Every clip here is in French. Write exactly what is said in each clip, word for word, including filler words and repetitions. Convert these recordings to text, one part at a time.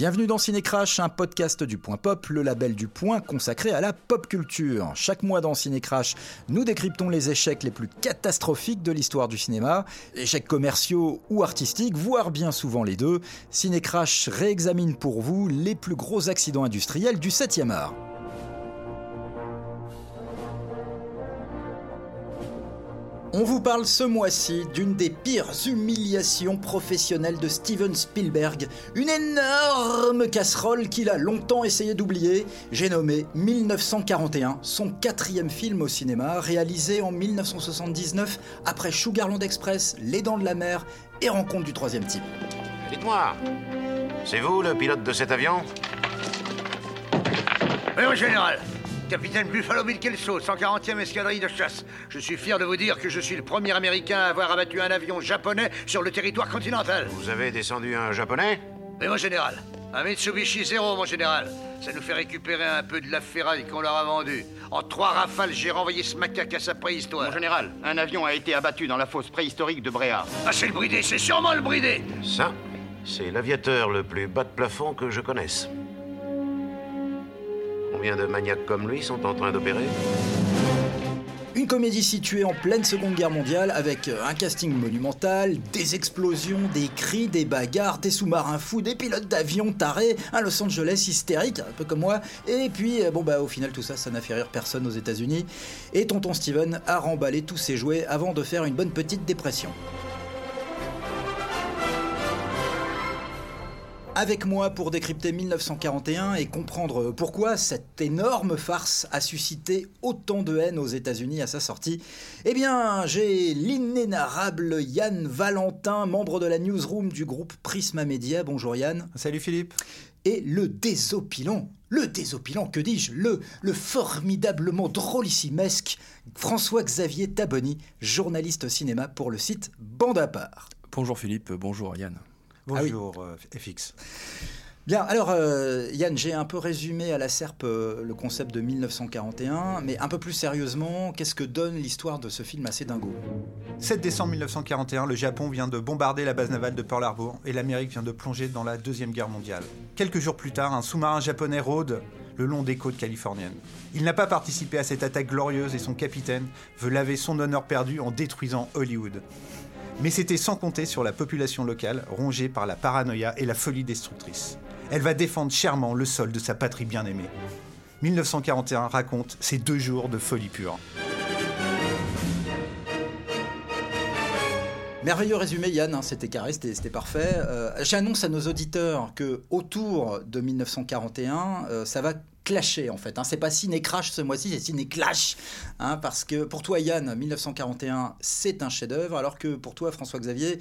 Bienvenue dans Cinécrash, un podcast du Point Pop, le label du Point consacré à la pop culture. Chaque mois dans Cinécrash, nous décryptons les échecs les plus catastrophiques de l'histoire du cinéma, échecs commerciaux ou artistiques, voire bien souvent les deux. Cinécrash réexamine pour vous les plus gros accidents industriels du septième art. On vous parle ce mois-ci d'une des pires humiliations professionnelles de Steven Spielberg, une énorme casserole qu'il a longtemps essayé d'oublier. J'ai nommé mille neuf cent quarante et un, son quatrième film au cinéma, réalisé en mille neuf cent soixante-dix-neuf après Sugarland Express, Les Dents de la Mer et Rencontre du troisième type. Dites-moi, c'est vous le pilote de cet avion ? Oui, mon général. Capitaine Buffalo Bill Kelsow, cent quarantième escadrille de chasse. Je suis fier de vous dire que je suis le premier Américain à avoir abattu un avion japonais sur le territoire continental. Vous avez descendu un japonais ? Oui, mon général. Un Mitsubishi Zero, mon général. Ça nous fait récupérer un peu de la ferraille qu'on leur a vendue. En trois rafales, j'ai renvoyé ce macaque à sa préhistoire. Mon général, un avion a été abattu dans la fosse préhistorique de Bréa. Ah, c'est le bridé, c'est sûrement le bridé ! Ça, c'est l'aviateur le plus bas de plafond que je connaisse. Combien de maniaques comme lui sont en train d'opérer ? Une comédie située en pleine Seconde Guerre mondiale avec un casting monumental, des explosions, des cris, des bagarres, des sous-marins fous, des pilotes d'avions tarés, un Los Angeles hystérique, un peu comme moi, et puis bon bah au final tout ça, ça n'a fait rire personne aux États-Unis et tonton Steven a remballé tous ses jouets avant de faire une bonne petite dépression. Avec moi pour décrypter mille neuf cent quarante et un et comprendre pourquoi cette énorme farce a suscité autant de haine aux États-Unis à sa sortie, eh bien, j'ai l'inénarrable Yann Valentin, membre de la newsroom du groupe Prisma Media. Bonjour Yann. Salut Philippe. Et le désopilant, le désopilant, que dis-je, le, le formidablement drôlissimesque François-Xavier Taboni, journaliste cinéma pour le site Bande à part. Bonjour Philippe, bonjour Yann. Bonjour, ah oui. euh, F X. Bien, alors euh, Yann, j'ai un peu résumé à la serpe euh, le concept de mille neuf cent quarante et un, mais un peu plus sérieusement, qu'est-ce que donne l'histoire de ce film assez dingo ? sept décembre mille neuf cent quarante et un, le Japon vient de bombarder la base navale de Pearl Harbor et l'Amérique vient de plonger dans la Deuxième Guerre mondiale. Quelques jours plus tard, un sous-marin japonais rôde le long des côtes californiennes. Il n'a pas participé à cette attaque glorieuse et son capitaine veut laver son honneur perdu en détruisant Hollywood. Mais c'était sans compter sur la population locale, rongée par la paranoïa et la folie destructrice. Elle va défendre chèrement le sol de sa patrie bien-aimée. mille neuf cent quarante et un raconte ces deux jours de folie pure. Merveilleux résumé Yann, hein, c'était carré, c'était, c'était parfait. Euh, j'annonce à nos auditeurs que autour de mille neuf cent quarante et un, euh, ça va clasher en fait. Hein. C'est pas Cinécrash ce mois-ci, c'est Cinéclash. Hein, parce que pour toi Yann, mille neuf cent quarante et un, c'est un chef-d'œuvre, alors que pour toi François-Xavier,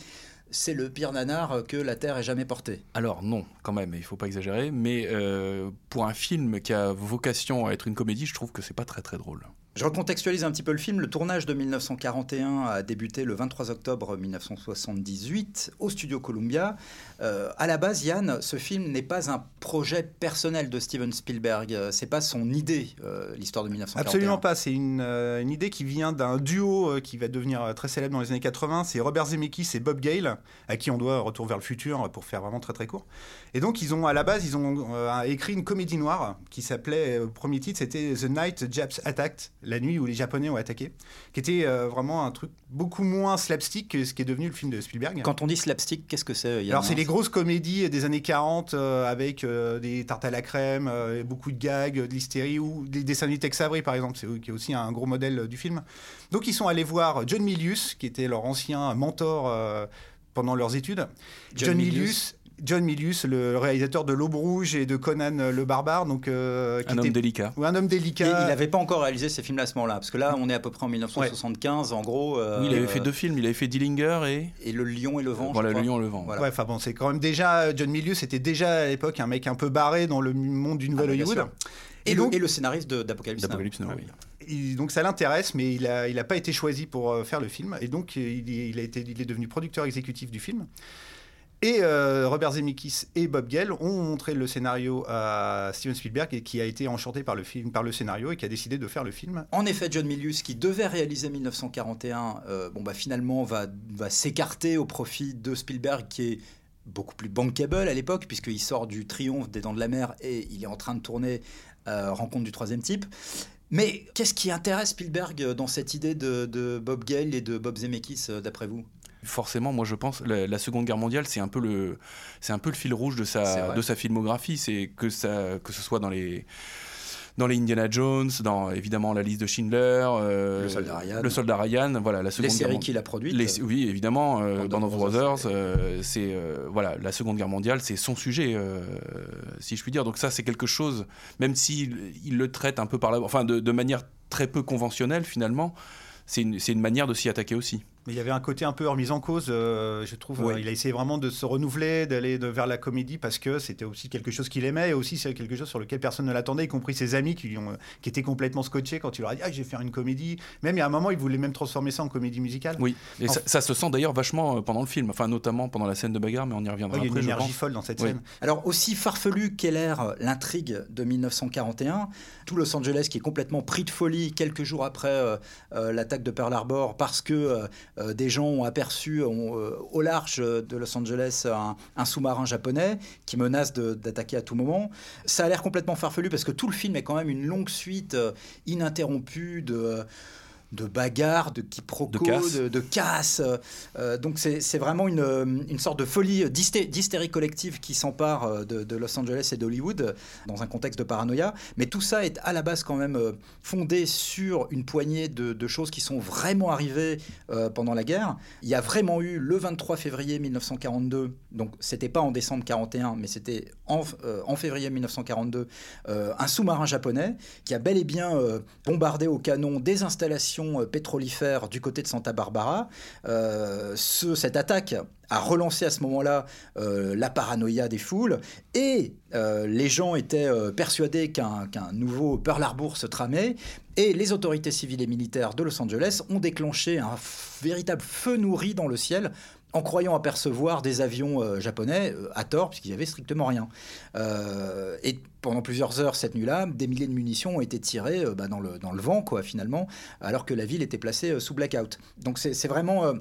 c'est le pire nanar que la Terre ait jamais porté. Alors non, quand même, il faut pas exagérer, mais euh, pour un film qui a vocation à être une comédie, je trouve que c'est pas très très drôle. Je recontextualise un petit peu le film. Le tournage de mille neuf cent quarante et un a débuté le vingt-trois octobre mille neuf cent soixante-dix-huit au studio Columbia. Euh, à la base, Yann, ce film n'est pas un projet personnel de Steven Spielberg. C'est pas son idée, euh, l'histoire de mille neuf cent quarante et un. Absolument pas. C'est une, euh, une idée qui vient d'un duo euh, qui va devenir très célèbre dans les années quatre-vingts. C'est Robert Zemeckis et Bob Gale, à qui on doit Retour vers le futur pour faire vraiment très très court. Et donc, ils ont, à la base, ils ont euh, écrit une comédie noire qui s'appelait, euh, premier titre, c'était The Night Japs Attacked. La nuit où les Japonais ont attaqué, qui était euh, vraiment un truc beaucoup moins slapstick que ce qui est devenu le film de Spielberg. Quand on dit slapstick, qu'est-ce que c'est ? Alors c'est les grosses comédies des années quarante euh, avec euh, des tartes à la crème, euh, beaucoup de gags, de l'hystérie, ou des dessins de Tex Avery par exemple, c'est, qui est aussi un gros modèle euh, du film. Donc ils sont allés voir John Milius, qui était leur ancien mentor euh, pendant leurs études. John, John Milius... John Milius, le réalisateur de L'Aube Rouge et de Conan le Barbare. Donc, euh, qui un était... homme délicat. Oui, un homme délicat. Et il n'avait pas encore réalisé ces films-là à ce moment-là, parce que là, on est à peu près en mille neuf cent soixante-quinze, ouais. En gros... Euh, oui, il avait fait deux films, il avait fait Dillinger et... Et Le Lion et le Vent, voilà, je crois. Le Lion et le Vent. Voilà. Ouais, enfin bon, c'est quand même déjà... John Milius était déjà, à l'époque, un mec un peu barré dans le monde du nouvel ah, Hollywood. Et, et, donc... le, et le scénariste de, d'Apocalypse Now. Il, donc ça l'intéresse, mais il n'a il a pas été choisi pour faire le film. Et donc, il, il, a été, il est devenu producteur exécutif du film. Et euh, Robert Zemeckis et Bob Gale ont montré le scénario à Steven Spielberg et qui a été enchanté par le, film, par le scénario et qui a décidé de faire le film. En effet, John Milius, qui devait réaliser mille neuf cent quarante et un, euh, bon bah finalement va, va s'écarter au profit de Spielberg qui est beaucoup plus bankable à l'époque, puisqu'il sort du triomphe des Dents de la Mer et il est en train de tourner euh, Rencontre du troisième type. Mais qu'est-ce qui intéresse Spielberg dans cette idée de, de Bob Gale et de Bob Zemeckis, d'après vous ? Forcément, moi je pense la, la Seconde Guerre mondiale, c'est un peu le c'est un peu le fil rouge de sa de sa filmographie, c'est que ça que ce soit dans les dans les Indiana Jones, dans évidemment la liste de Schindler, euh, le soldat Ryan, le soldat Ryan, voilà la Seconde les Guerre séries mon... qu'il a produites, les... oui évidemment, euh, Band of Brothers, euh, c'est euh, voilà la Seconde Guerre mondiale, c'est son sujet, euh, si je puis dire. Donc ça c'est quelque chose, même si il le traite un peu par là, enfin de, de manière très peu conventionnelle finalement. C'est une, c'est une manière de s'y attaquer aussi. Mais il y avait un côté un peu remise en cause, euh, je trouve. Oui. Euh, il a essayé vraiment de se renouveler, d'aller de, vers la comédie, parce que c'était aussi quelque chose qu'il aimait, et aussi c'est quelque chose sur lequel personne ne l'attendait, y compris ses amis qui, lui ont, qui étaient complètement scotchés quand il leur a dit « Ah, je vais faire une comédie ». Même, il y a un moment, il voulait même transformer ça en comédie musicale. Oui, et enfin, ça, ça se sent d'ailleurs vachement pendant le film, enfin notamment pendant la scène de bagarre, mais on y reviendra oui, après, je pense. Il y a une énergie folle dans cette oui. scène. Alors, aussi farfelue qu'est l'air l'intrigue de dix-neuf cent quarante et un, tout Los Angeles qui est complètement pris de folie quelques jours après euh, euh, l'attaque de Pearl Harbor, parce que euh, des gens ont aperçu ont, euh, au large de Los Angeles un, un sous-marin japonais qui menace de, d'attaquer à tout moment. Ça a l'air complètement farfelu parce que tout le film est quand même une longue suite euh, ininterrompue de, de bagarres, de quiproquos, de casses. De, de casse. Euh, donc c'est, c'est vraiment une, une sorte de folie, d'hysté, d'hystérie collective qui s'empare de, de Los Angeles et d'Hollywood dans un contexte de paranoïa. Mais tout ça est à la base quand même fondé sur une poignée de, de choses qui sont vraiment arrivées euh, pendant la guerre. Il y a vraiment eu le vingt-trois février dix-neuf cent quarante-deux, donc c'était pas en décembre quarante et un, mais c'était en, euh, en février dix-neuf cent quarante-deux, euh, un sous-marin japonais qui a bel et bien euh, bombardé au canon des installations pétrolifère du côté de Santa Barbara. Euh, ce, cette attaque a relancé à ce moment-là euh, la paranoïa des foules, et euh, les gens étaient euh, persuadés qu'un, qu'un nouveau Pearl Harbor se tramait, et les autorités civiles et militaires de Los Angeles ont déclenché un f- véritable feu nourri dans le ciel, en croyant apercevoir des avions euh, japonais, euh, à tort, puisqu'il n'y avait strictement rien. Euh, et pendant plusieurs heures, cette nuit-là, des milliers de munitions ont été tirées euh, bah, dans, le, dans le vent, quoi, finalement, alors que la ville était placée euh, sous blackout. Donc c'est, c'est vraiment... Euh,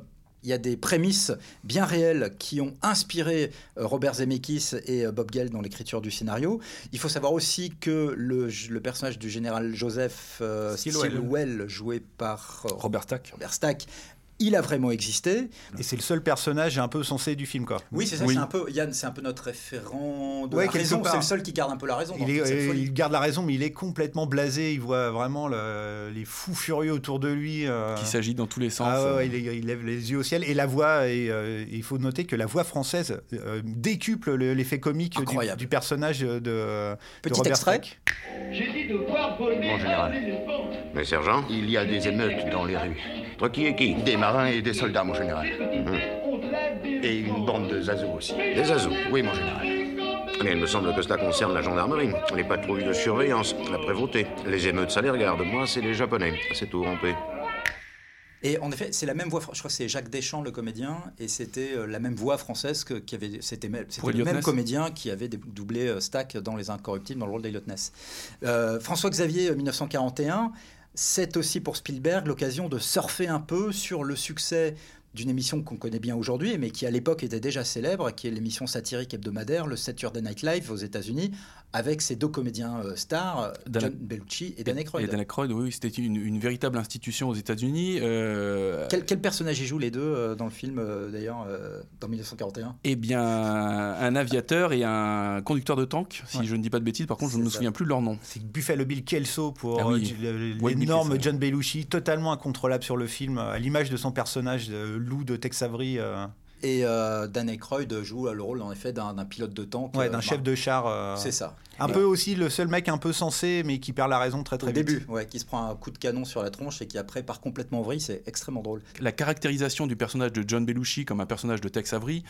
il y a des prémices bien réelles qui ont inspiré Robert Zemeckis et Bob Gale dans l'écriture du scénario. Il faut savoir aussi que le, le personnage du général Joseph euh, Stilwell. Stilwell, joué par euh, Robert Stack, Robert Stack il a vraiment existé. Et c'est le seul personnage un peu sensé du film, quoi. Oui, c'est ça. Oui. C'est un peu, Yann, c'est un peu notre référent de ouais, la raison. Part. C'est le seul qui garde un peu la raison. Il, est, il garde la raison, mais il est complètement blasé. Il voit vraiment le, les fous furieux autour de lui. Euh... Qui s'agit dans tous les sens. Ah, ouais, euh... il, est, il lève les yeux au ciel. Et la voix, et, euh, il faut noter que la voix française euh, décuple le, l'effet comique du, du personnage de, de Petit Robert extrait. Stack. J'ai dit de voir voler mon général. Mais sergent, il y a des émeutes dans les rues. Entre qui et qui ? Des marins et des soldats, mon général. Mmh. Et une bande de zazous aussi. Des zazous, oui, mon général. Mais il me semble que cela concerne la gendarmerie, les patrouilles de surveillance, la prévôté. Les émeutes, ça les regarde. Moi, c'est les Japonais. C'est tout, en paix. Et en effet, c'est la même voix, je crois que c'est Jacques Deschamps, le comédien, et c'était la même voix française que, qui avait, c'était, c'était le même comédien qui avait doublé Stack dans Les Incorruptibles, dans le rôle d'Eliot Ness. Euh, François-Xavier, dix-neuf cent quarante et un, c'est aussi pour Spielberg l'occasion de surfer un peu sur le succès d'une émission qu'on connaît bien aujourd'hui, mais qui à l'époque était déjà célèbre, qui est l'émission satirique hebdomadaire, le Saturday Night Live aux États-Unis, avec ses deux comédiens euh, stars, Dan... John Belushi et Dan Aykroyd. Et Dan Aykroyd, oui, c'était une, une véritable institution aux États-Unis. Euh... Quel, quel personnage y jouent les deux euh, dans le film, euh, d'ailleurs, euh, dans dix-neuf cent quarante et un ? Eh bien, un aviateur et un conducteur de tank, si ouais. je ne dis pas de bêtises. Par contre, c'est je ne me souviens plus de leur nom. C'est Buffalo Bill Kelsow pour ah oui. euh, l'énorme ouais, John Belushi, totalement incontrôlable sur le film, à l'image de son personnage de Loup de Tex Avery. Euh... Et euh, Dan Aykroyd joue le rôle en effet d'un, d'un pilote de tank. Ouais, euh, d'un bah, chef de char. Euh... C'est ça. Un et peu euh... aussi le seul mec un peu sensé, mais qui perd la raison très très Au vite. Au début, ouais, qui se prend un coup de canon sur la tronche et qui après part complètement en vrille, c'est extrêmement drôle. La caractérisation du personnage de John Belushi comme un personnage de Tex Avery,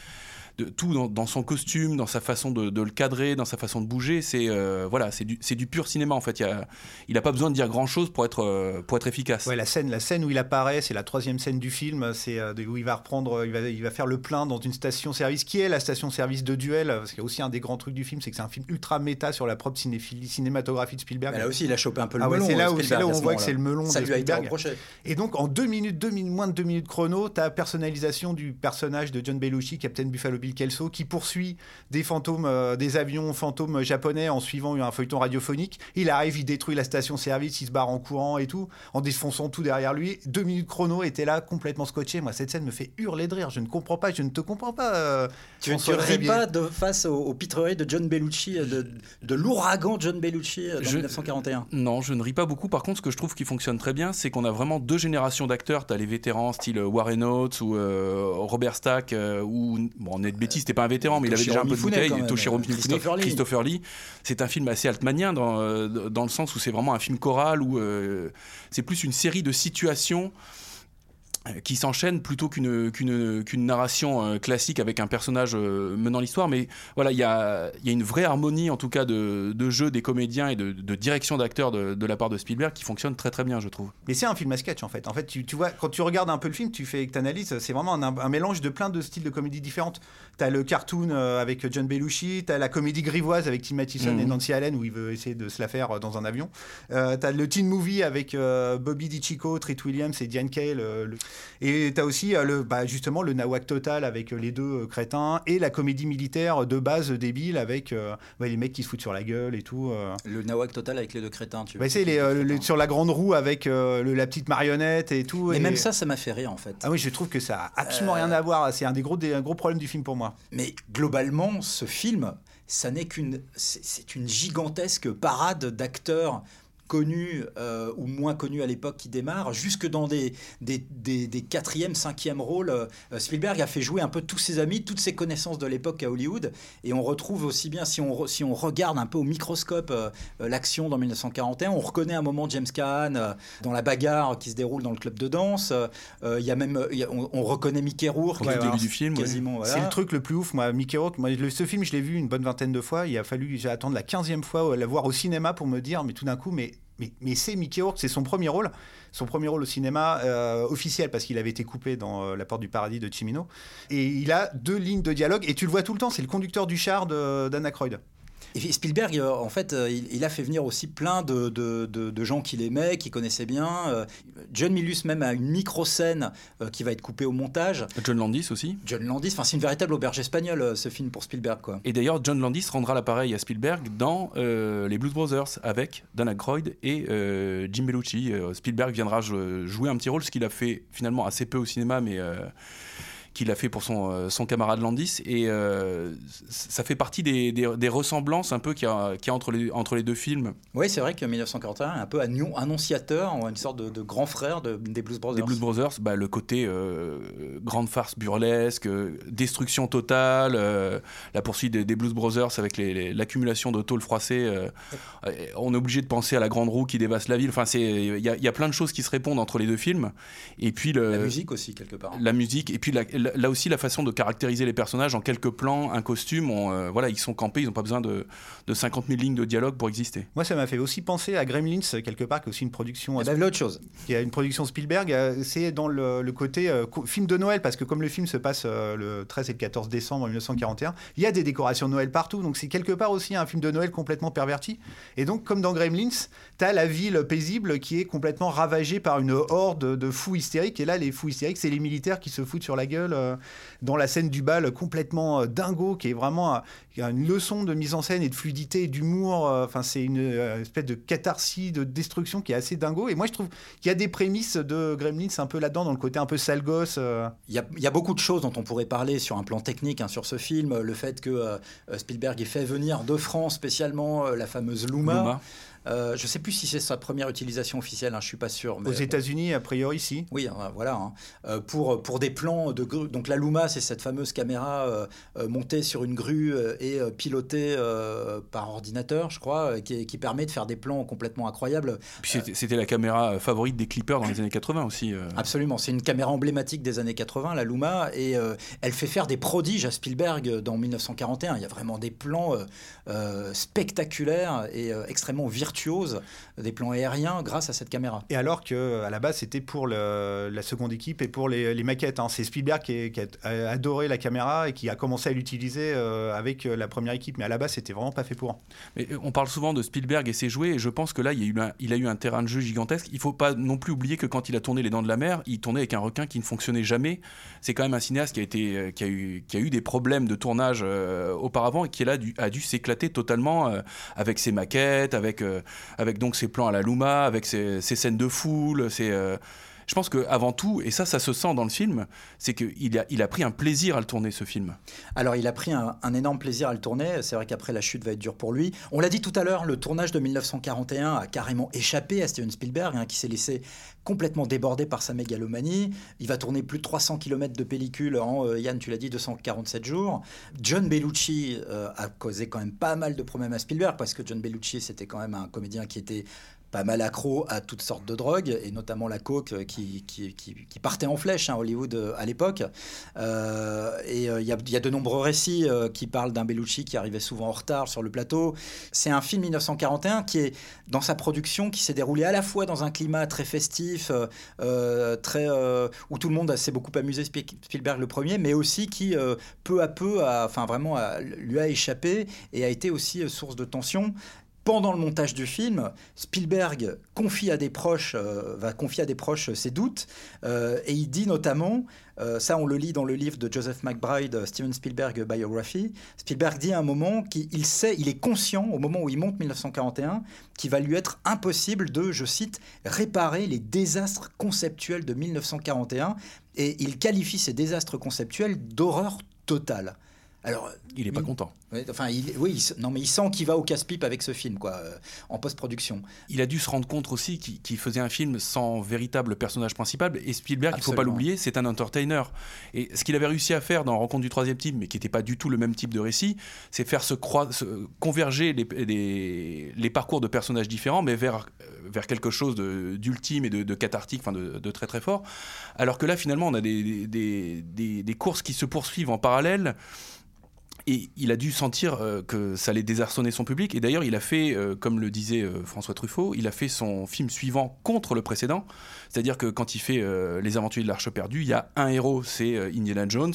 de, tout dans, dans son costume, dans sa façon de, de le cadrer, dans sa façon de bouger, c'est, euh, voilà, c'est, du, c'est du pur cinéma en fait. Il a, il a pas besoin de dire grand chose pour être, euh, pour être efficace. Ouais, la scène, la scène où il apparaît, c'est la troisième scène du film, c'est euh, où il va reprendre, il va, il va faire le plein dans une station-service qui est la station-service de duel. Parce qu'il y a aussi un des grands trucs du film, c'est que c'est un film ultra méta sur la propre cinéphilie, cinématographie de Spielberg. Mais là aussi, il a chopé un peu le ah ouais, melon. C'est là, où, c'est là où on voit que c'est le melon ça de lui Spielberg. A été reproché. Et donc, en deux minutes, deux minutes, moins de deux minutes chrono, t'as personnalisation du personnage de John Belushi, Captain Buffalo Bill Kelsow, qui poursuit des fantômes, euh, des avions fantômes japonais en suivant un feuilleton radiophonique. Il arrive, il détruit la station-service, il se barre en courant et tout, en défonçant tout derrière lui. Deux minutes chrono, et t'es là complètement scotché. Moi, cette scène me fait hurler de rire. Je ne comprends pas, je ne te comprends pas. Euh, tu ne ris pas de face au, au pitreries de John Belushi, de, de l'ouragan John Belushi dans je, dix-neuf cent quarante et un. Non, je ne ris pas beaucoup. Par contre, ce que je trouve qui fonctionne très bien, c'est qu'on a vraiment deux générations d'acteurs. T'as les vétérans style Warren Oates ou euh, Robert Stack, euh, ou bon, Ned Beatty, c'était pas un vétéran, mais il avait déjà un peu de bouteille. Toshiro Christopher, Christopher Lee. Lee. C'est un film assez altmanien dans, dans le sens où c'est vraiment un film choral, où euh, c'est plus une série de situations qui s'enchaîne plutôt qu'une, qu'une, qu'une narration classique avec un personnage menant l'histoire. Mais voilà, il y a, y a une vraie harmonie, en tout cas, de, de jeu des comédiens et de, de direction d'acteurs de, de la part de Spielberg qui fonctionne très très bien, je trouve. Mais c'est un film à sketch, en fait. En fait, tu, tu vois, quand tu regardes un peu le film, tu fais, t'analyses, c'est vraiment un, un mélange de plein de styles de comédie différentes. T'as le cartoon avec John Belushi, t'as la comédie grivoise avec Tim Matheson mmh. et Nancy Allen, où il veut essayer de se la faire dans un avion. Euh, t'as le teen movie avec euh, Bobby DiCicco, Treat Williams et Diane Cale, euh, le... Et t'as aussi le, bah justement le nawak total avec les deux crétins et la comédie militaire de base débile avec euh, bah les mecs qui se foutent sur la gueule et tout. Euh. Le nawak total avec les deux crétins, tu vois. Bah c'est les, les, les, sur la grande roue avec euh, le, la petite marionnette et tout. Mais et... même ça, ça m'a fait rire en fait. Ah oui, je trouve que ça a absolument euh... rien à voir. C'est un des gros, des, un gros problèmes du film pour moi. Mais globalement, ce film, ça n'est qu'une, c'est, c'est une gigantesque parade d'acteurs connus euh, ou moins connus à l'époque qui démarrent, jusque dans des, des, des, des quatrième, cinquième rôles. Euh, Spielberg a fait jouer un peu tous ses amis, toutes ses connaissances de l'époque à Hollywood, et on retrouve aussi bien, si on, re, si on regarde un peu au microscope euh, l'action dans dix-neuf cent quarante et un, on reconnaît à un moment James Caan euh, dans la bagarre qui se déroule dans le club de danse, euh, y a même, y a, on, on reconnaît Mickey Rourke ouais, au début du film, quasiment, ouais. Voilà. C'est le truc le plus ouf, moi, Mickey Rourke, moi, le, ce film je l'ai vu une bonne vingtaine de fois, il a fallu attendre la quinzième fois, la voir au cinéma pour me dire, mais tout d'un coup, mais Mais, mais c'est Mickey Rourke, c'est son premier rôle, son premier rôle au cinéma euh, officiel, parce qu'il avait été coupé dans euh, La Porte du Paradis de Cimino. Et il a deux lignes de dialogue, et tu le vois tout le temps, c'est le conducteur du char de, d'Anna Croyd. Et Spielberg, en fait, il, il a fait venir aussi plein de, de, de, de gens qu'il aimait, qu'il connaissait bien. John Milius même a une micro-scène qui va être coupée au montage. John Landis aussi. John Landis, enfin, c'est une véritable auberge espagnole, ce film pour Spielberg, quoi. Et d'ailleurs, John Landis rendra l'appareil à Spielberg dans euh, les Blues Brothers avec Dan Aykroyd et euh, Jim Belushi. Spielberg viendra jouer un petit rôle, ce qu'il a fait finalement assez peu au cinéma, mais... Euh qu'il a fait pour son, son camarade Landis, et euh, ça fait partie des, des, des ressemblances un peu qu'il y a, qu'il y a entre, les, entre les deux films. Oui, c'est vrai que dix-neuf cent quarante et un est un peu annonciateur, une sorte de, de grand frère de, des Blues Brothers. Des Blues Brothers, bah, le côté euh, grande farce burlesque, euh, destruction totale, euh, la poursuite des, des Blues Brothers avec les, les, l'accumulation de tôles froissées. Euh, ouais. On est obligé de penser à la grande roue qui dévaste la ville. Enfin, c'est, il y a, y a plein de choses qui se répondent entre les deux films. Et puis le, la musique aussi, quelque part. La musique, et puis la, la là aussi, la façon de caractériser les personnages en quelques plans, un costume, on, euh, voilà, ils sont campés, ils n'ont pas besoin de, de cinquante mille lignes de dialogue pour exister. Moi, ça m'a fait aussi penser à Gremlins, quelque part, qui est aussi une production... Là, l'autre chose. Il y a une production Spielberg, c'est dans le, le côté euh, film de Noël, parce que comme le film se passe euh, le treize et le quatorze décembre dix-neuf cent quarante et un, il y a des décorations de Noël partout, donc c'est quelque part aussi un film de Noël complètement perverti. Et donc, comme dans Gremlins, t'as la ville paisible qui est complètement ravagée par une horde de fous hystériques, et là, les fous hystériques, c'est les militaires qui se foutent sur la gueule dans la scène du bal complètement dingo, qui est vraiment une leçon de mise en scène et de fluidité et d'humour. Enfin, c'est une espèce de catharsis, de destruction qui est assez dingo. Et moi, je trouve qu'il y a des prémices de Gremlins un peu là-dedans, dans le côté un peu sale gosse. Il y a, il y a beaucoup de choses dont on pourrait parler sur un plan technique, hein, sur ce film. Le fait que euh, Spielberg ait fait venir de France spécialement euh, la fameuse Louma. Louma. Euh, je ne sais plus si c'est sa première utilisation officielle, hein, je ne suis pas sûr. Mais... Aux États-Unis, a priori, si. Oui, euh, voilà. Hein. Euh, pour, pour des plans de grue. Donc la Louma, c'est cette fameuse caméra euh, euh, montée sur une grue euh, et euh, pilotée euh, par ordinateur, je crois, euh, qui, qui permet de faire des plans complètement incroyables. Puis c'était, euh, c'était la caméra favorite des clippers dans les années quatre-vingts aussi. Euh. Absolument. C'est une caméra emblématique des années quatre-vingts, la Louma, et euh, elle fait faire des prodiges à Spielberg dans dix-neuf cent quarante et un. Il y a vraiment des plans euh, euh, spectaculaires et euh, extrêmement virtuels. virtuose des plans aériens grâce à cette caméra. Et alors qu'à la base, c'était pour le, la seconde équipe et pour les, les maquettes. Hein. C'est Spielberg qui, est, qui a adoré la caméra et qui a commencé à l'utiliser avec la première équipe. Mais à la base, c'était vraiment pas fait pour. Mais on parle souvent de Spielberg et ses jouets, et je pense que là, il y a eu un, il a eu un terrain de jeu gigantesque. Il faut pas non plus oublier que quand il a tourné Les Dents de la Mer, il tournait avec un requin qui ne fonctionnait jamais. C'est quand même un cinéaste qui a, été, qui a, eu, qui a eu des problèmes de tournage euh, auparavant et qui là, du, a dû s'éclater totalement euh, avec ses maquettes, avec, euh, avec donc ses plans à la Louma, avec ses, ses scènes de foule, ses... Euh Je pense qu'avant tout, et ça, ça se sent dans le film, c'est qu'il a, il a pris un plaisir à le tourner, ce film. Alors, il a pris un, un énorme plaisir à le tourner. C'est vrai qu'après, la chute va être dure pour lui. On l'a dit tout à l'heure, le tournage de dix-neuf cent quarante et un a carrément échappé à Steven Spielberg, hein, qui s'est laissé complètement débordé par sa mégalomanie. Il va tourner plus de trois cents kilomètres de pellicule en, euh, Yann, tu l'as dit, deux cent quarante-sept jours. John Belushi euh, a causé quand même pas mal de problèmes à Spielberg, parce que John Belushi, c'était quand même un comédien qui était... pas mal accro à toutes sortes de drogues, et notamment la coke qui, qui, qui, qui partait en flèche à hein, Hollywood à l'époque. Euh, et il euh, y, y a de nombreux récits euh, qui parlent d'un Belushi qui arrivait souvent en retard sur le plateau. C'est un film dix-neuf cent quarante et un qui est, dans sa production, qui s'est déroulé à la fois dans un climat très festif, euh, très, euh, où tout le monde s'est beaucoup amusé, Spielberg le premier, mais aussi qui, euh, peu à peu, a, enfin, vraiment a, lui a échappé et a été aussi source de tensions. Pendant le montage du film, Spielberg confie à des proches, euh, va confier à des proches ses doutes, euh, et il dit notamment, euh, ça on le lit dans le livre de Joseph McBride, Steven Spielberg Biography, Spielberg dit à un moment qu'il sait, il est conscient au moment où il monte dix-neuf cent quarante et un, qu'il va lui être impossible de, je cite, réparer les désastres conceptuels de dix-neuf cent quarante et un, et il qualifie ces désastres conceptuels d'horreur totale. Alors, il n'est pas il, content. Enfin, il, oui, il, non, mais il sent qu'il va au casse-pipe avec ce film, quoi, euh, en post-production. Il a dû se rendre compte aussi qu'il, qu'il faisait un film sans véritable personnage principal. Et Spielberg, il ne faut pas l'oublier, c'est un entertainer. Et ce qu'il avait réussi à faire dans Rencontre du troisième type, mais qui n'était pas du tout le même type de récit, c'est faire se, croi- se converger les, les, les parcours de personnages différents, mais vers, vers quelque chose de, d'ultime et de, de cathartique, enfin de, de très très fort. Alors que là, finalement, on a des, des, des, des courses qui se poursuivent en parallèle. Et il a dû sentir euh, que ça allait désarçonner son public. Et d'ailleurs, il a fait, euh, comme le disait euh, François Truffaut, il a fait son film suivant contre le précédent. C'est-à-dire que quand il fait euh, Les Aventuriers de l'Arche perdue, il y a un héros, c'est euh, Indiana Jones.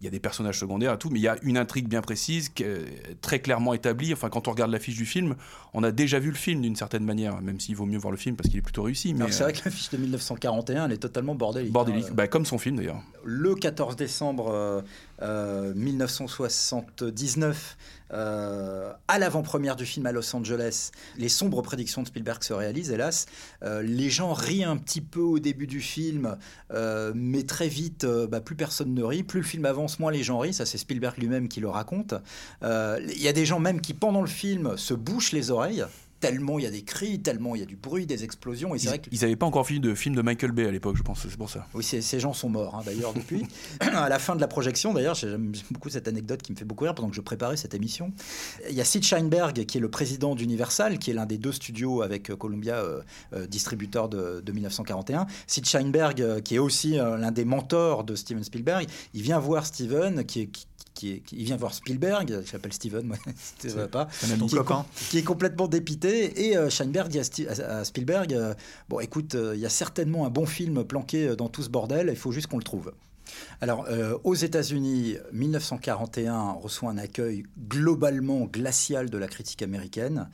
Il y a des personnages secondaires et tout, mais il y a une intrigue bien précise, euh, très clairement établie. Enfin, quand on regarde l'affiche du film, on a déjà vu le film d'une certaine manière, même s'il vaut mieux voir le film parce qu'il est plutôt réussi. Mais... Alors, c'est vrai que l'affiche de dix-neuf cent quarante et un, elle est totalement bordélique. Bordélique, hein. Bah, comme son film d'ailleurs. Le quatorze décembre euh, euh, dix-neuf cent soixante-dix-neuf, Euh, à l'avant-première du film à Los Angeles, les sombres prédictions de Spielberg se réalisent, hélas. Euh, les gens rient un petit peu au début du film, euh, mais très vite, euh, bah, plus personne ne rit. Plus le film avance, moins les gens rient. Ça, c'est Spielberg lui-même qui le raconte. Il euh, y a des gens même qui, pendant le film, se bouchent les oreilles. Tellement il y a des cris, tellement il y a du bruit, des explosions. Et c'est ils, vrai que... ils n'avaient pas encore fini de film de Michael Bay à l'époque, je pense, c'est pour ça. Oui, c'est, ces gens sont morts, hein, d'ailleurs, depuis. À la fin de la projection, d'ailleurs, j'aime beaucoup cette anecdote qui me fait beaucoup rire pendant que je préparais cette émission. Il y a Sid Sheinberg, qui est le président d'Universal, qui est l'un des deux studios avec Columbia, euh, euh, distributeur de, de dix-neuf cent quarante et un. Sid Sheinberg, euh, qui est aussi euh, l'un des mentors de Steven Spielberg, il vient voir Steven, qui est... Qui, Qui, est, qui il vient voir Spielberg, je l'appelle Steven, moi, c'est vrai pas, qui est, com- qui est complètement dépité, et euh, Sheinberg dit à, Sti- à, à Spielberg, euh, bon écoute, il euh, y a certainement un bon film planqué dans tout ce bordel, il faut juste qu'on le trouve. Alors, euh, aux États-Unis, dix-neuf cent quarante et un reçoit un accueil globalement glacial de la critique américaine.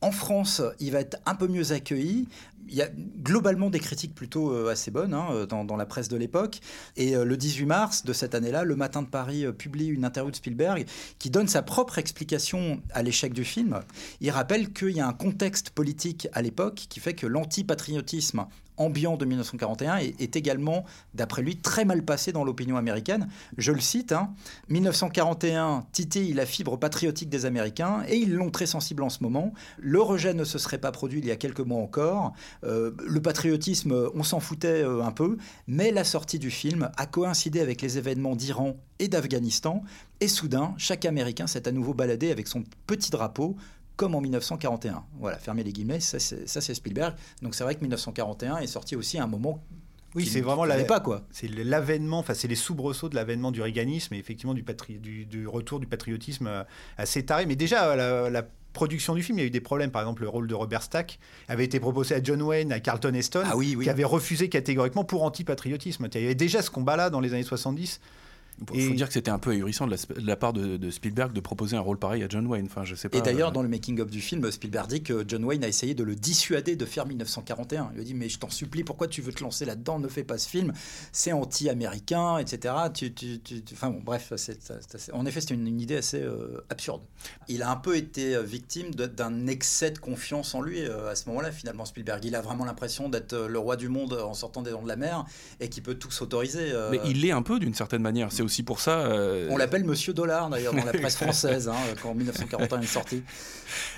En France, il va être un peu mieux accueilli. Il y a globalement des critiques plutôt euh, assez bonnes hein, dans, dans la presse de l'époque. Et euh, le dix-huit mars de cette année-là, Le Matin de Paris euh, publie une interview de Spielberg qui donne sa propre explication à l'échec du film. Il rappelle qu'il y a un contexte politique à l'époque qui fait que l'antipatriotisme ambiant de dix-neuf cent quarante et un est, est également, d'après lui, très mal passé dans l'opinion américaine. Je le cite, hein, dix-neuf cent quarante et un titille la fibre patriotique des Américains et ils l'ont très sensible en ce moment. Le rejet ne se serait pas produit il y a quelques mois encore. Euh, le patriotisme, on s'en foutait euh, un peu, mais la sortie du film a coïncidé avec les événements d'Iran et d'Afghanistan et soudain, chaque Américain s'est à nouveau baladé avec son petit drapeau comme en dix-neuf cent quarante et un. Voilà, fermez les guillemets, ça c'est, ça c'est Spielberg. Donc c'est vrai que dix-neuf cent quarante et un est sorti aussi à un moment... Oui, c'est vraiment la, pas, quoi. C'est l'avènement, enfin c'est les soubresauts de l'avènement du réganisme et effectivement du, patri, du, du retour du patriotisme assez taré. Mais déjà, la, la production du film, il y a eu des problèmes. Par exemple, le rôle de Robert Stack avait été proposé à John Wayne, à Charlton Heston, ah oui, oui. qui avait refusé catégoriquement pour antipatriotisme. Il y avait déjà ce combat-là dans les années soixante-dix. Il et... faut dire que c'était un peu ahurissant de la, de la part de, de Spielberg de proposer un rôle pareil à John Wayne. Enfin, je sais pas, et d'ailleurs, euh... dans le making-of du film, Spielberg dit que John Wayne a essayé de le dissuader de faire dix-neuf cent quarante et un. Il lui a dit « Mais je t'en supplie, pourquoi tu veux te lancer là-dedans? Ne fais pas ce film, c'est anti-américain, et cetera » tu, tu, tu, tu... Enfin bon, bref, c'est, c'est assez... en effet, c'était une, une idée assez euh, absurde. Il a un peu été victime de, d'un excès de confiance en lui euh, à ce moment-là, finalement, Spielberg. Il a vraiment l'impression d'être le roi du monde en sortant des Dents de la Mer et qu'il peut tout s'autoriser. Euh... Mais il l'est un peu, d'une certaine manière. C'est aussi pour ça... Euh... On l'appelle Monsieur Dollar, d'ailleurs, dans la presse française, hein, quand en dix-neuf cent quarante et un il est sorti.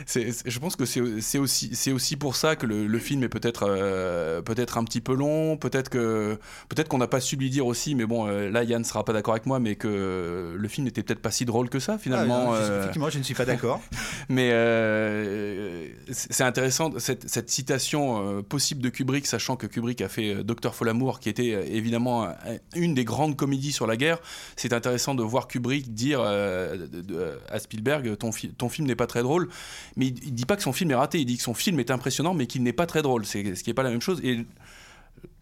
C'est, c'est, je pense que c'est, c'est, aussi, c'est aussi pour ça que le, le film est peut-être, euh, peut-être un petit peu long, peut-être, que, peut-être qu'on n'a pas su lui dire aussi, mais bon, euh, là, Yann ne sera pas d'accord avec moi, mais que le film n'était peut-être pas si drôle que ça, finalement. Ah, euh, euh... Effectivement, je ne suis pas d'accord. Mais euh, c'est intéressant, cette, cette citation euh, possible de Kubrick, sachant que Kubrick a fait Docteur Folamour, qui était euh, évidemment une des grandes comédies sur la guerre. C'est intéressant de voir Kubrick dire euh, de, de, à Spielberg ton, fi- ton film n'est pas très drôle, mais il ne dit pas que son film est raté, il dit que son film est impressionnant mais qu'il n'est pas très drôle, c'est, ce qui n'est pas la même chose. Et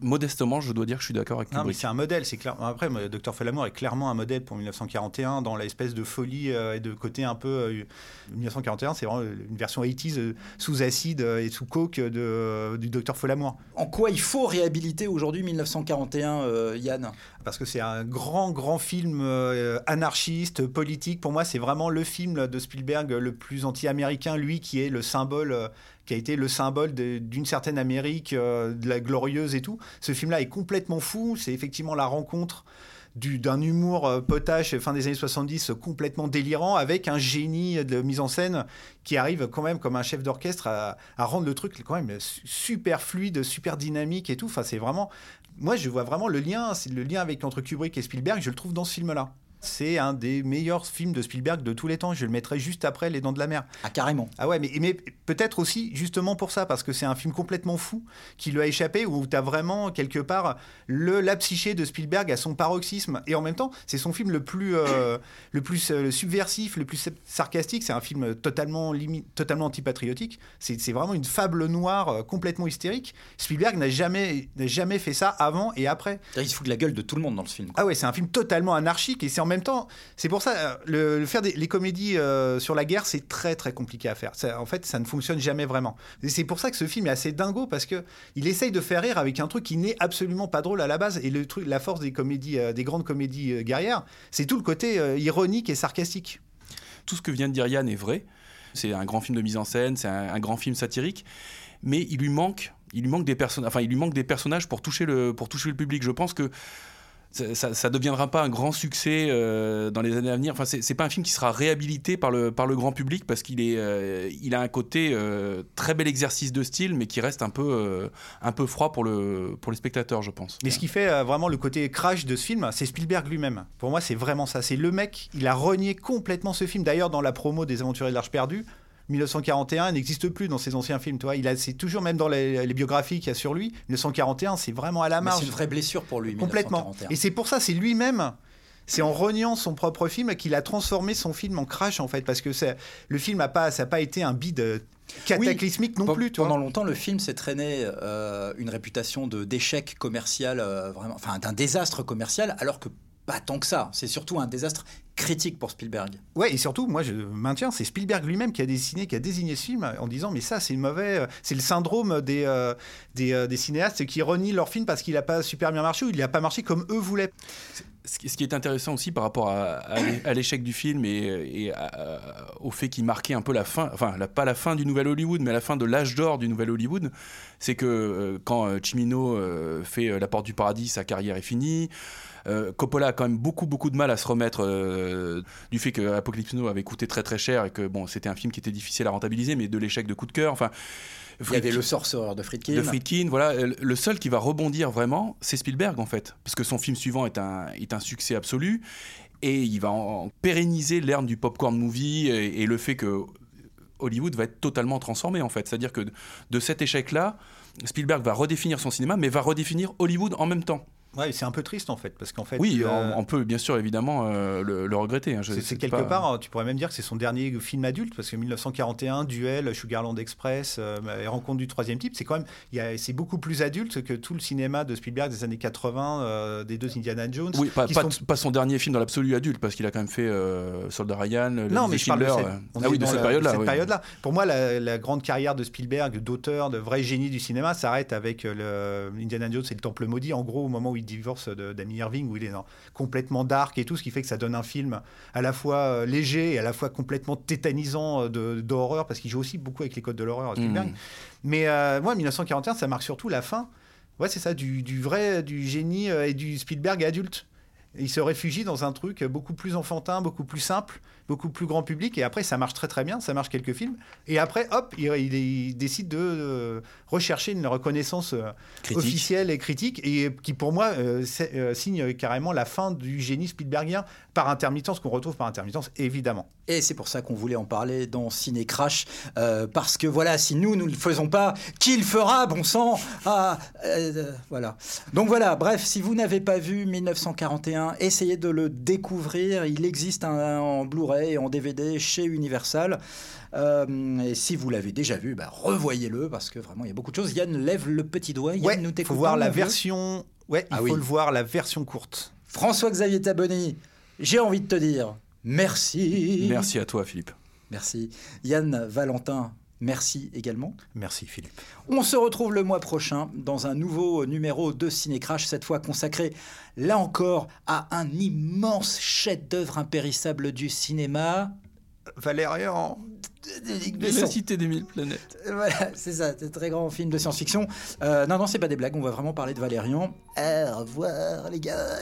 modestement, je dois dire que je suis d'accord avec Kubrick. Non, mais c'est un modèle, c'est clair. Après, Docteur Folamour est clairement un modèle pour dix-neuf cent quarante et un dans l'espèce de folie euh, et de côté un peu euh, dix-neuf cent quarante et un, c'est vraiment une version eighties euh, sous acide et sous coke de, euh, du Docteur Folamour. En quoi il faut réhabiliter aujourd'hui dix-neuf cent quarante et un, euh, Yann? Parce que c'est un grand, grand film euh, anarchiste, politique. Pour moi, c'est vraiment le film de Spielberg le plus anti-américain, lui qui est le symbole... Euh, qui a été le symbole de, d'une certaine Amérique, euh, de la glorieuse et tout. Ce film-là est complètement fou. C'est effectivement la rencontre du, d'un humour euh, potache fin des années soixante-dix complètement délirant avec un génie de mise en scène qui arrive quand même comme un chef d'orchestre à, à rendre le truc quand même super fluide, super dynamique et tout. Enfin, c'est vraiment... Moi, je vois vraiment le lien, c'est le lien avec, entre Kubrick et Spielberg, je le trouve dans ce film-là. C'est un des meilleurs films de Spielberg de tous les temps. Je le mettrais juste après Les Dents de la Mer. Ah, carrément. Ah ouais, mais, mais peut-être aussi justement pour ça, parce que c'est un film complètement fou qui lui a échappé, où t'as vraiment quelque part le, la psyché de Spielberg à son paroxysme. Et en même temps, c'est son film le plus, euh, le plus euh, subversif, le plus sarcastique. C'est un film totalement, limi- totalement antipatriotique. C'est, c'est vraiment une fable noire euh, complètement hystérique. Spielberg n'a jamais, n'a jamais fait ça avant et après. Il se fout de la gueule de tout le monde dans le film, quoi. Ah ouais, c'est un film totalement anarchique et c'est en même temps, c'est pour ça, le, le faire des, les comédies euh, sur la guerre, c'est très très compliqué à faire. Ça, en fait, ça ne fonctionne jamais vraiment. Et c'est pour ça que ce film est assez dingo, parce que il essaye de faire rire avec un truc qui n'est absolument pas drôle à la base. Et le truc, la force des comédies, euh, des grandes comédies euh, guerrières, c'est tout le côté euh, ironique et sarcastique. Tout ce que vient de dire Yann est vrai. C'est un grand film de mise en scène, c'est un, un grand film satirique, mais il lui manque, il lui manque des personnages. Enfin, il lui manque des personnages pour toucher le, pour toucher le public. Je pense que ça ne deviendra pas un grand succès euh, dans les années à venir. Enfin, c'est, c'est pas un film qui sera réhabilité par le, par le grand public, parce qu'il est, euh, il a un côté euh, très bel exercice de style, mais qui reste un peu, euh, un peu froid pour, le, pour les spectateurs, je pense. Mais ouais. Ce qui fait euh, vraiment le côté crash de ce film, c'est Spielberg lui-même. Pour moi, c'est vraiment ça. C'est le mec, il a renié complètement ce film. D'ailleurs, dans la promo des Aventuriers de l'Arche perdue, dix-neuf cent quarante et un n'existe plus dans ses anciens films, tu vois. Il a, c'est toujours, même dans les, les biographies qu'il y a sur lui, dix-neuf cent quarante et un, c'est vraiment à la marge. Mais c'est une vraie blessure pour lui, complètement. dix-neuf cent quarante et un. Et c'est pour ça, c'est lui-même, c'est en reniant son propre film qu'il a transformé son film en crash, en fait, parce que ça, le film n'a pas, ça a pas été un bide cataclysmique, oui, non plus. Toi. Pendant longtemps, le film s'est traîné euh, une réputation de, d'échec commercial, euh, vraiment, enfin d'un désastre commercial, alors que pas tant que ça. C'est surtout un désastre critique pour Spielberg. Ouais, et surtout, moi je maintiens, c'est Spielberg lui-même qui a dessiné, qui a désigné ce film en disant mais ça c'est mauvais, c'est le syndrome des euh, des, euh, des cinéastes qui renient leur film parce qu'il n'a pas super bien marché ou il n'a pas marché comme eux voulaient. Ce qui est intéressant aussi par rapport à, à, à l'échec du film et, et à, au fait qu'il marquait un peu la fin, enfin la, pas la fin du Nouvel Hollywood, mais la fin de l'âge d'or du Nouvel Hollywood, c'est que euh, quand euh, Cimino euh, fait euh, La Porte du Paradis, sa carrière est finie. Euh, Coppola a quand même beaucoup beaucoup de mal à se remettre euh, du fait que Apocalypse Now avait coûté très très cher et que bon, c'était un film qui était difficile à rentabiliser, mais de l'échec de Coup de cœur, enfin. Il y avait Le Sorcereur de Friedkin. De Friedkin, voilà. Le seul qui va rebondir vraiment, c'est Spielberg, en fait. Parce que son film suivant est un, est un succès absolu. Et il va en, en pérenniser l'herbe du popcorn movie et, et le fait que Hollywood va être totalement transformé, en fait. C'est-à-dire que de, de cet échec-là, Spielberg va redéfinir son cinéma, mais va redéfinir Hollywood en même temps. Ouais, c'est un peu triste en fait, parce qu'en fait. Oui, euh, on peut bien sûr évidemment euh, le, le regretter. Hein. Je, c'est, c'est quelque pas... part, tu pourrais même dire que c'est son dernier film adulte, parce que dix-neuf cent quarante et un, Duel, Sugarland Express, euh, et Rencontre du troisième type, c'est quand même, y a, c'est beaucoup plus adulte que tout le cinéma de Spielberg des années quatre-vingts, euh, des deux Indiana Jones. Oui, pas, pas, sont... pas son dernier film dans l'absolu adulte, parce qu'il a quand même fait euh, Soldat Ryan, le non, mais Schindler. Cette... On ah oui, de cette, la, période-là, cette oui. période-là. Pour moi, la, la grande carrière de Spielberg, d'auteur, de vrai génie du cinéma, s'arrête avec le Indiana Jones et le Temple maudit, en gros au moment où il divorce de d'Amy Irving, où il est dans, complètement dark et tout, ce qui fait que ça donne un film à la fois euh, léger et à la fois complètement tétanisant euh, de, d'horreur, parce qu'il joue aussi beaucoup avec les codes de l'horreur, Spielberg. Mmh. Mais euh, ouais, dix-neuf cent quarante et un, ça marque surtout la fin, ouais, c'est ça, du, du vrai, du génie euh, et du Spielberg adulte. Il se réfugie dans un truc beaucoup plus enfantin, beaucoup plus simple, beaucoup plus grand public, et après ça marche très très bien, ça marche quelques films, et après hop, il, il, il décide de euh, rechercher une reconnaissance euh, officielle et critique, et qui pour moi euh, euh, signe carrément la fin du génie Spielbergien par intermittence, qu'on retrouve par intermittence évidemment. Et c'est pour ça qu'on voulait en parler dans Cinécrash, euh, parce que voilà, si nous nous ne le faisons pas, qui le fera, bon sang? Ah, euh, voilà. Donc voilà, bref, si vous n'avez pas vu dix-neuf cent quarante et un, essayez de le découvrir, il existe un, un, en Blu-ray et en D V D chez Universal. Euh, et si vous l'avez déjà vu, bah, revoyez-le, parce que vraiment il y a beaucoup de choses. Yann lève le petit doigt. Yann, ouais, nous t'écoutons. Faut voir la version... ouais, ah, il faut oui. le voir la version courte. François-Xavier Taboni, j'ai envie de te dire merci. Merci à toi, Philippe. Merci. Yann Valentin, merci également. Merci Philippe. On se retrouve le mois prochain dans un nouveau numéro de Cinécrash, cette fois consacré là encore à un immense chef-d'œuvre impérissable du cinéma, Valérian. De la Cité des mille planètes. Voilà, c'est ça, c'est un très grand film de science-fiction. Euh, non non, c'est pas des blagues, on va vraiment parler de Valérian. Au revoir les gars.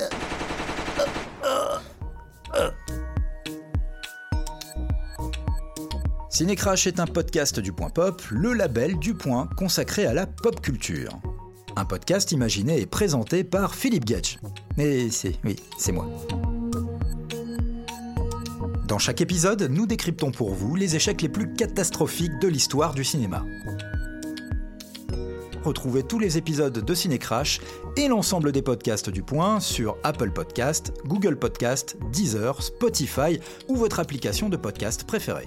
Cinécrash est un podcast du Point Pop, le label du Point consacré à la pop culture. Un podcast imaginé et présenté par Philippe Gatch. Et c'est, oui, c'est moi. Dans chaque épisode, nous décryptons pour vous les échecs les plus catastrophiques de l'histoire du cinéma. Retrouvez tous les épisodes de Cinécrash et l'ensemble des podcasts du Point sur Apple Podcasts, Google Podcasts, Deezer, Spotify ou votre application de podcast préférée.